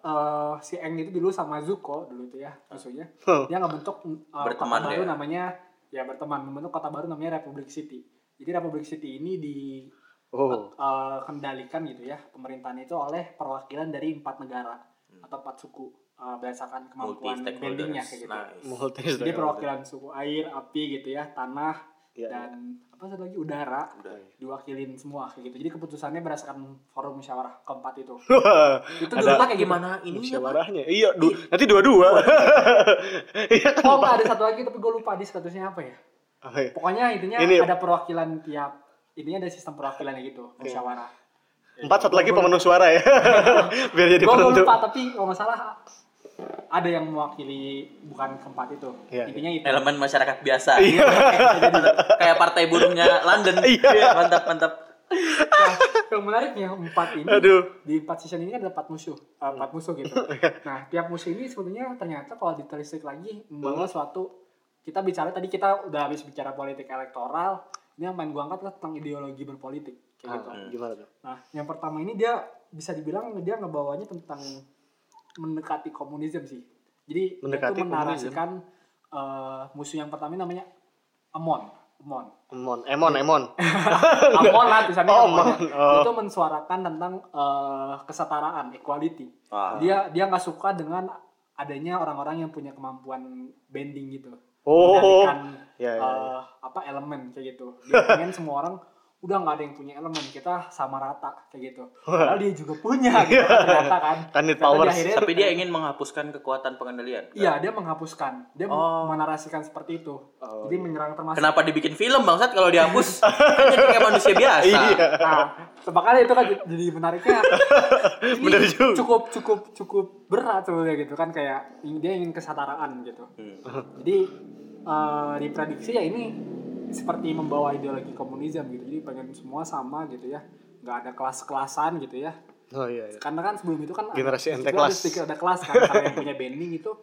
si Aang itu dulu sama Zuko dulu itu ya musuhnya. Dia ngebentuk kota baru namanya membentuk kota baru namanya Republic City. Jadi Republic City ini dikendalikan gitu ya pemerintahannya itu oleh perwakilan dari 4 negara atau 4 suku. Berdasarkan kemampuan bendingnya kayak gitu. Nice. Jadi perwakilan suku air, api gitu ya, tanah dan apa satu lagi udara. Diwakilin semua kayak gitu. Jadi keputusannya berdasarkan forum musyawarah keempat itu. Itu dulu kayak gimana ini musyawarahnya? Iya, nanti dua-dua. Oh, ada satu lagi tapi gue lupa di statusnya apa ya. Okay. Pokoknya intinya ada perwakilan tiap. Intinya ada sistem perwakilannya gitu, musyawarah. 4 satu lagi pemenuh suara ya. Biar jadi penentu. Gue lupa tapi kalau enggak salah ada yang mewakili bukan tempat itu. Yeah, intinya itu elemen masyarakat biasa. Yeah. Kayak partai buruhnya London. Yeah. Mantap. Nah, yang menariknya empat ini, di empat season ini kan ada empat musuh gitu. Nah, tiap musuh ini sebetulnya ternyata kalau ditelisik lagi membawa suatu, kita bicara tadi kita udah habis bicara politik elektoral, ini yang main gua angkat tentang ideologi berpolitik kayak gitu. Gimana tuh? Nah, yang pertama ini dia bisa dibilang dia ngebawanya tentang mendekati komunisme sih. Jadi mendekati itu menarasikan musuh yang pertama namanya Amon. Amon lah tulisannya. Itu mensuarakan tentang kesetaraan, equality. Ah. Dia nggak suka dengan adanya orang-orang yang punya kemampuan bending gitu. Elemen kayak gitu. Dia pengen semua orang udah nggak ada yang punya elemen, kita sama rata kayak gitu. Padahal dia juga punya gitu, ternyata kan power. Tapi dia ingin menghapuskan kekuatan pengendalian. Iya, kan? Dia menghapuskan. Dia menarasikan seperti itu. Jadi menyerang termasuk. Kenapa dibikin film bangsat kalau dihapus? Kan jadi kayak manusia biasa. Iya. Nah, makanya itu kan jadi menariknya. Benar juga. Cukup berat sebenarnya gitu kan, kayak dia ingin kesetaraan gitu. Jadi diprediksi ya ini seperti membawa ideologi komunisme gitu, jadi pengen semua sama gitu ya, nggak ada kelas-kelasan gitu ya. Oh iya. Karena kan sebelum itu kan generasi anti kelas, ada kelas kan, karena yang punya bending itu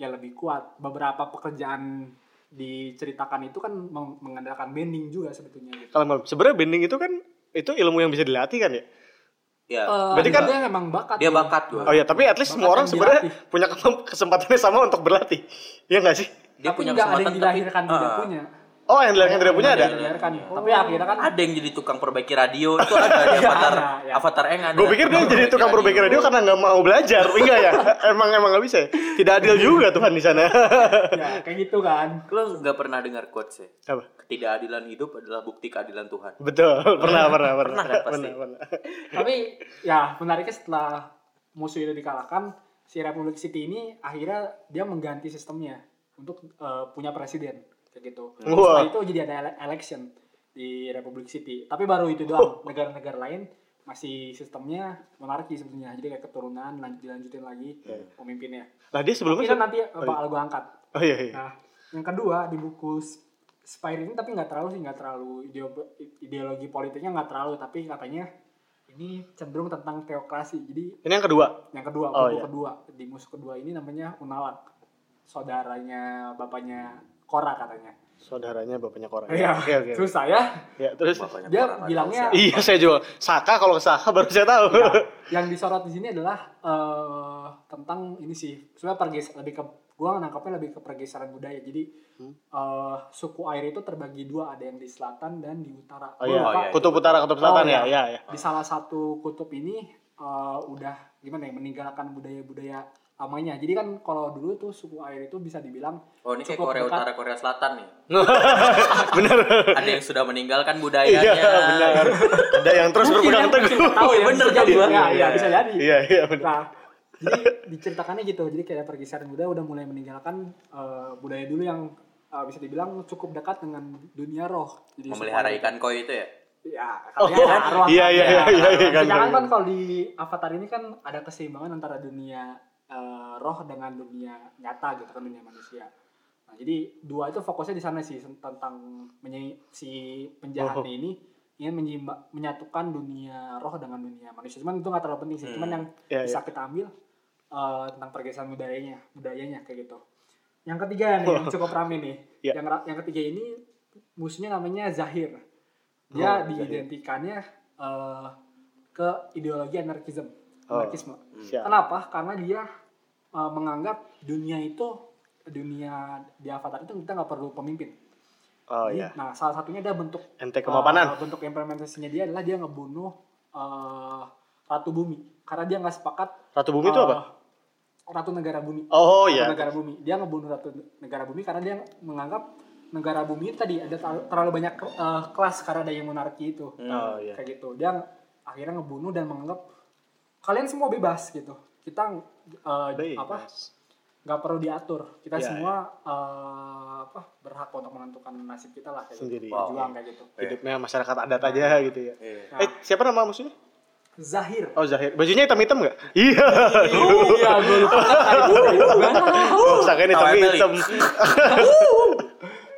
ya lebih kuat. Beberapa pekerjaan diceritakan itu kan mengandalkan bending juga sebetulnya. Gitu. Kalau sebenarnya bending itu kan itu ilmu yang bisa dilatih kan ya? Ya. Berarti kan dia memang bakat. Dia bakat juga. Oh ya, tapi at least semua orang sebenarnya punya kesempatannya sama untuk berlatih. Iya nggak sih? Dia tapi punya kesempatan yang dilahirkan tidak punya. Oh, yang dilahirkan tidak punya ada? Tapi akhirnya kan ada yang jadi tukang perbaiki radio. Itu ada di Avatar Eng ada. Gue pikir dia jadi tukang perbaiki radio karena gak mau belajar. Enggak ya? Emang gak bisa ya? Tidak adil juga Tuhan di sana. Ya, kayak gitu kan. Lo gak pernah dengar quotes ya? Apa? Ketidakadilan hidup adalah bukti keadilan Tuhan. Betul, pernah kan pasti. Tapi ya menariknya setelah musuh itu dikalahkan, si Republic City ini akhirnya dia mengganti sistemnya untuk punya presiden. Gitu. Setelah itu jadi ada election di Republic City. Tapi baru itu doang. Negara-negara lain masih sistemnya monarki sebenarnya. Jadi kayak keturunan dilanjutin lagi pemimpinnya. Lah dia sebelumnya kan nanti bakal gue angkat. Oh iya iya. Nah, yang kedua di buku Spire ini tapi enggak terlalu ideologi politiknya enggak terlalu, tapi katanya ini cenderung tentang teokrasi. Jadi ini yang kedua buku kedua. Di musuh kedua ini namanya Unalak. Saudaranya bapaknya Korra katanya. Saudaranya bapaknya Korra. Iya. Okay. Terus saya. Ya, terus bapaknya dia Korra bilangnya. Iya, saya juga. Saka kalau Saka baru saya tahu. Ya, yang disorot di sini adalah tentang ini sih. Sebenarnya gua nangkapnya lebih ke pergeseran budaya. Jadi suku air itu terbagi dua, ada yang di selatan dan di utara. Kutub utara, kutub selatan ya. Di salah satu kutub ini udah gimana ya, meninggalkan budaya-budaya amanya. Jadi kan kalau dulu tuh suku air itu bisa dibilang ini kayak Korea dekat. Utara, Korea Selatan nih. Benar. Ada yang sudah meninggalkan budayanya. Iya, benar. Ada yang terus berpegang teguh. Tahu ya, benar jadi. Iya, bisa jadi. Iya, benar. Nah, jadi diceritakannya gitu. Jadi kayak pergeseran budaya udah mulai meninggalkan budaya dulu yang bisa dibilang cukup dekat dengan dunia roh. Jadi memelihara ikan koi itu ya. Ya, Iya. Sedangkan kan kalau di Avatar ini kan ada keseimbangan antara dunia roh dengan dunia nyata gitu kan, dunia manusia. Nah, jadi dua itu fokusnya di sana sih, tentang si penjahatnya ini ingin menyatukan dunia roh dengan dunia manusia. Cuman itu nggak terlalu penting sih. Cuman yang bisa kita ambil tentang pergeseran budayanya kayak gitu. Yang ketiga nih yang cukup rame nih. Yang ketiga ini musuhnya namanya Zahir. Dia diidentikannya ke ideologi anarkisme. Kenapa? Karena dia menganggap dunia di Avatar itu kita nggak perlu pemimpin. Nah, salah satunya ada bentuk implementasinya dia adalah dia ngebunuh Ratu Bumi karena dia nggak sepakat. Ratu Bumi itu apa? Ratu Negara Bumi. Negara Bumi. Dia ngebunuh Ratu Negara Bumi karena dia menganggap Negara Bumi itu tadi ada terlalu banyak kelas karena ada yang monarki itu. Kayak gitu. Dia akhirnya ngebunuh dan menganggap kalian semua bebas gitu, kita nggak perlu diatur, kita berhak untuk menentukan nasib kita lah, kayak sendiri, berjuang kayak gitu. Hidupnya masyarakat adat aja gitu ya. Nah, siapa nama musuhnya? Zahir. Oh, Zahir. Bajunya hitam-hitam enggak? Iya. Iya, gue lupa. Sakanya hitam-hitam.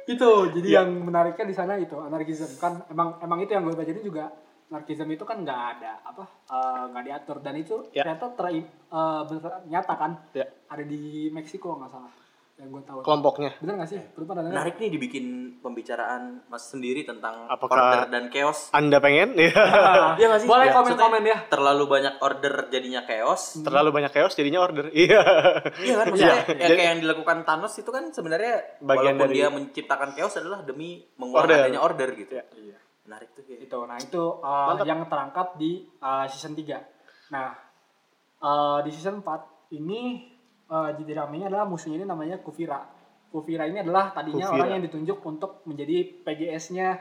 Itu, jadi yang menariknya di sana itu anarkisme kan emang itu yang gue baca juga. Anarkisme itu kan enggak ada enggak diatur dan itu ternyata nyata kan. Yeah. Ada di Meksiko enggak salah. Yang gue tahu kelompoknya bener nggak sih perubahan dan menarik nih dibikin pembicaraan mas sendiri tentang apakah order dan chaos anda pengen ya nah, nggak sih boleh ya. Komen ya terlalu banyak order jadinya chaos terlalu banyak chaos jadinya order iya iya kan maksudnya ya, kayak yang dilakukan Thanos itu kan sebenarnya bagian walaupun dari dia menciptakan chaos adalah demi mengeluarkan adanya order gitu ya. Iya. Menarik tuh kayak. Itu nah itu yang terangkat di season 3 nah di season 4 ini jadi ramenya adalah musuhnya ini namanya Kuvira. Kuvira ini adalah tadinya Kuvira. Orang yang ditunjuk untuk menjadi PGS-nya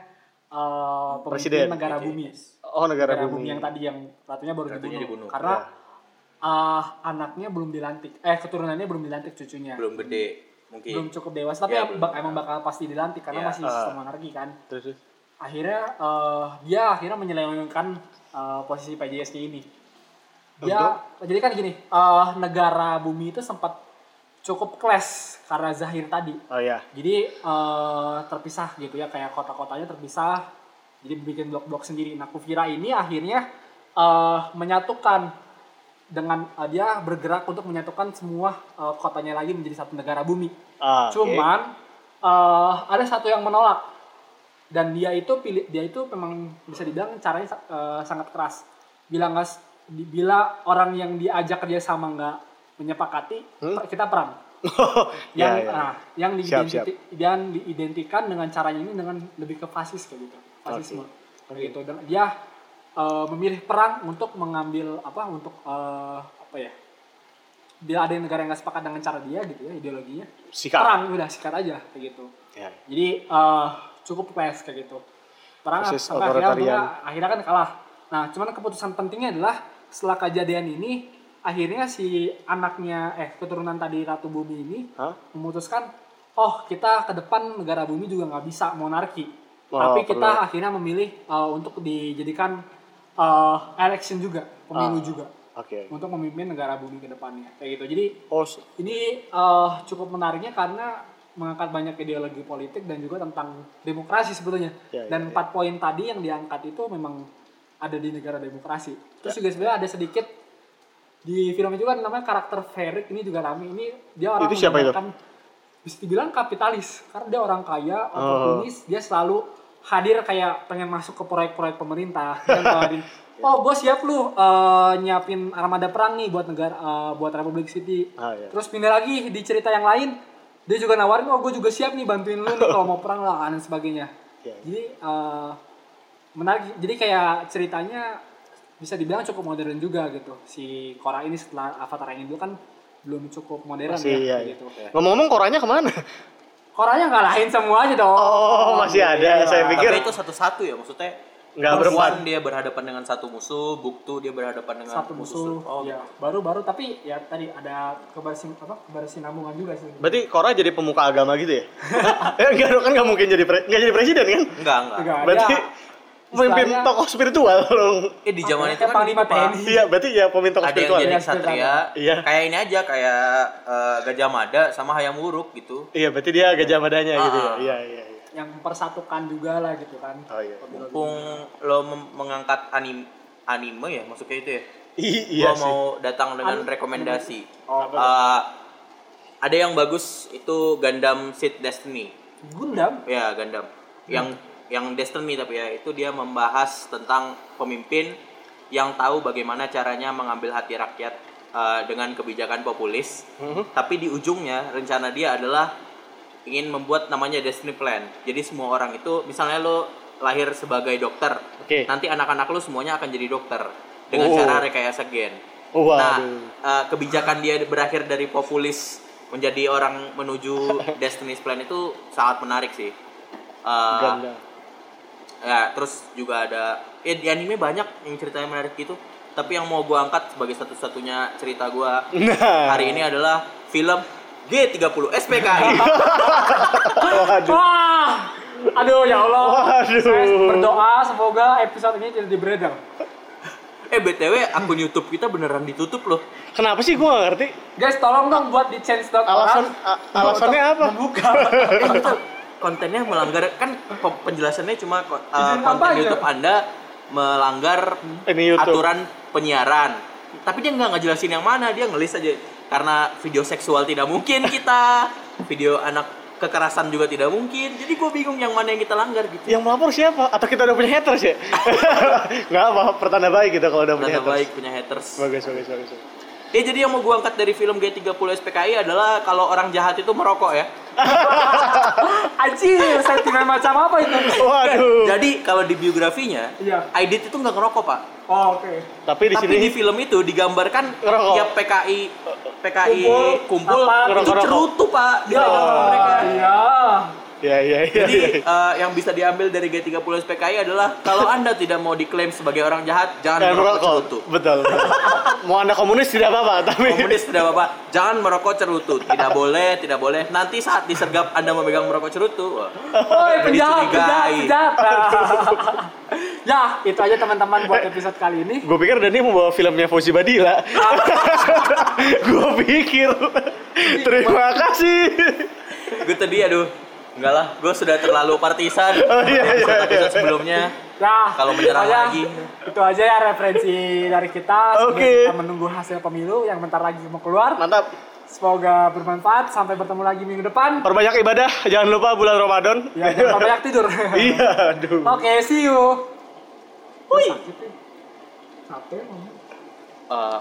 presiden negara PGS. Bumi. Oh, negara bumi yang tadi yang ratunya baru dibunuh. Karena anaknya belum dilantik. Keturunannya belum dilantik cucunya. Belum gede mungkin. Belum cukup dewasa tapi emang bakal pasti dilantik karena masih sistem anarki kan. Terus akhirnya dia akhirnya menyelewengkan posisi PGS-nya ini. Ya, jadi kan gini, negara bumi itu sempat cukup clash karena Zahir tadi. Oh iya. Jadi terpisah gitu ya, kayak kota-kotanya terpisah. Jadi bikin blok-blok sendiri. Nah, Kuvira ini akhirnya menyatukan dengan dia bergerak untuk menyatukan semua kotanya lagi menjadi satu negara bumi. Cuman ada satu yang menolak. Dan dia itu memang bisa dibilang caranya sangat keras. Bila orang yang diajak kerjasama nggak menyepakati, kita perang. Yang diidentikan dengan caranya ini dengan lebih ke fasis kayak gitu, fasisme. Okay. Gitu. Dan dia memilih perang untuk mengambil bila ada negara yang nggak sepakat dengan cara dia gitu ya ideologinya, sikat. Perang udah sikat aja kayak gitu. Yeah. Jadi cukup keras kayak gitu. Perang sampai akhirnya kan kalah. Nah, cuman keputusan pentingnya adalah setelah kejadian ini akhirnya si anaknya keturunan tadi Ratu Bumi ini memutuskan kita ke depan negara bumi juga nggak bisa monarki tapi kita akhirnya memilih untuk dijadikan election juga pemilu juga untuk memimpin negara bumi ke depannya kayak gitu jadi ini cukup menariknya karena mengangkat banyak ideologi politik dan juga tentang demokrasi sebetulnya dan 4 poin tadi yang diangkat itu memang ada di negara demokrasi. Terus juga sebenarnya ada sedikit di filmnya juga namanya karakter Ferric ini juga rame. Ini dia orang itu siapa itu? Bisa dibilang kapitalis karena dia orang kaya, oportunis, dia selalu hadir kayak pengen masuk ke proyek-proyek pemerintah. Gue siap lu nyiapin armada perang nih buat negara buat Republic City. Terus pindah lagi di cerita yang lain, dia juga nawarin gue juga siap nih bantuin lu nih kalau mau perang lah dan sebagainya. Jadi menarik, jadi kayak ceritanya bisa dibilang cukup modern juga gitu. Si Korra ini setelah Avatar yang dulu kan belum cukup modern gitu. Ngomong-ngomong Korranya kemana? Korranya ngalahin semuanya dong. Masih ada, saya pikir. Tapi itu satu-satu ya maksudnya. Enggak berempat dia berhadapan dengan satu musuh, Buktu dia berhadapan dengan satu musuh. Iya. Baru-baru tapi ya tadi ada kebersinambungan juga sih. Berarti Korra jadi pemuka agama gitu ya? Enggak kan enggak mungkin jadi presiden kan? Enggak. Berarti pemimpin tokoh spiritual dong. Di zaman itu kan Panglima TNI. Iya, berarti ya pemimpin tokoh spiritual. Ada yang jadi satria. Iya. Kayak ini aja kayak Gajah Mada sama Hayam Wuruk gitu. Iya, berarti dia Gajah Madanya gitu ya. Iya. Yang mempersatukan juga lah gitu kan. Oh iya. Mumpung lo mengangkat anime ya, maksudnya itu ya. Iya sih. Gua mau datang dengan rekomendasi. Ada yang bagus itu Gundam Seed Destiny. Gundam? Ya, Gundam. Yang Destiny tapi ya itu dia membahas tentang pemimpin yang tahu bagaimana caranya mengambil hati rakyat dengan kebijakan populis. Tapi di ujungnya rencana dia adalah ingin membuat namanya Destiny Plan. Jadi semua orang itu misalnya lo lahir sebagai dokter, nanti anak-anak lo semuanya akan jadi dokter dengan cara rekayasa gen. Kebijakan dia berakhir dari populis menjadi orang menuju Destiny Plan itu sangat menarik sih. Ya, terus juga ada di anime banyak yang ceritanya menarik gitu. Tapi yang mau gue angkat sebagai satu-satunya cerita gue hari ini adalah film G30S PKI. Aduh ya Allah. Saya berdoa semoga episode ini tidak di-breeder. BTW akun YouTube kita beneran ditutup loh. Kenapa sih gue gak ngerti? Guys, tolong dong buat di change.org. Alasannya apa? Membuka. Kontennya melanggar, kan penjelasannya cuma konten YouTube Anda melanggar YouTube. Aturan penyiaran. Tapi dia nggak ngejelasin yang mana, dia ngelis aja. Karena video seksual tidak mungkin kita, video anak kekerasan juga tidak mungkin. Jadi gue bingung yang mana yang kita langgar gitu. Yang melapor siapa? Atau kita udah punya haters ya? Nggak apa, pertanda baik kita kalau udah pertanda punya haters. Baik punya haters. Bagus. Ya jadi yang mau gue angkat dari film G30S PKI adalah kalau orang jahat itu merokok ya. Anjir, sentimen macam apa itu? Waduh. Jadi kalau di biografinya, Aidit itu nggak ngerokok pak. Oh, oke. Okay. Tapi di film itu digambarkan tiap PKI kumpul itu cerutu pak. Dia mereka. Iya. Jadi yang bisa diambil dari G30S PKI adalah kalau Anda tidak mau diklaim sebagai orang jahat, jangan merokok cerutu. Betul. Mau Anda komunis tidak apa-apa, tapi komunis tidak apa-apa. Jangan merokok cerutu, tidak boleh. Nanti saat disergap Anda memegang merokok cerutu. Woi, penjahat. Ya, itu aja teman-teman buat episode kali ini. Gue pikir Dani mau bawa filmnya Fauzi Badila. Gue pikir. Terima kasih. Gue tadi enggak lah, gue sudah terlalu partisan. Oh iya. Sebelumnya. Nah, kalau menyerang lagi. Itu aja ya referensi dari kita. Okay. Kita menunggu hasil pemilu yang bentar lagi mau keluar. Mantap. Semoga bermanfaat. Sampai bertemu lagi minggu depan. Perbanyak ibadah. Jangan lupa bulan Ramadan. Ya, jangan perbanyak tidur. Iya, aduh. Oke, see you. Hui. Capek.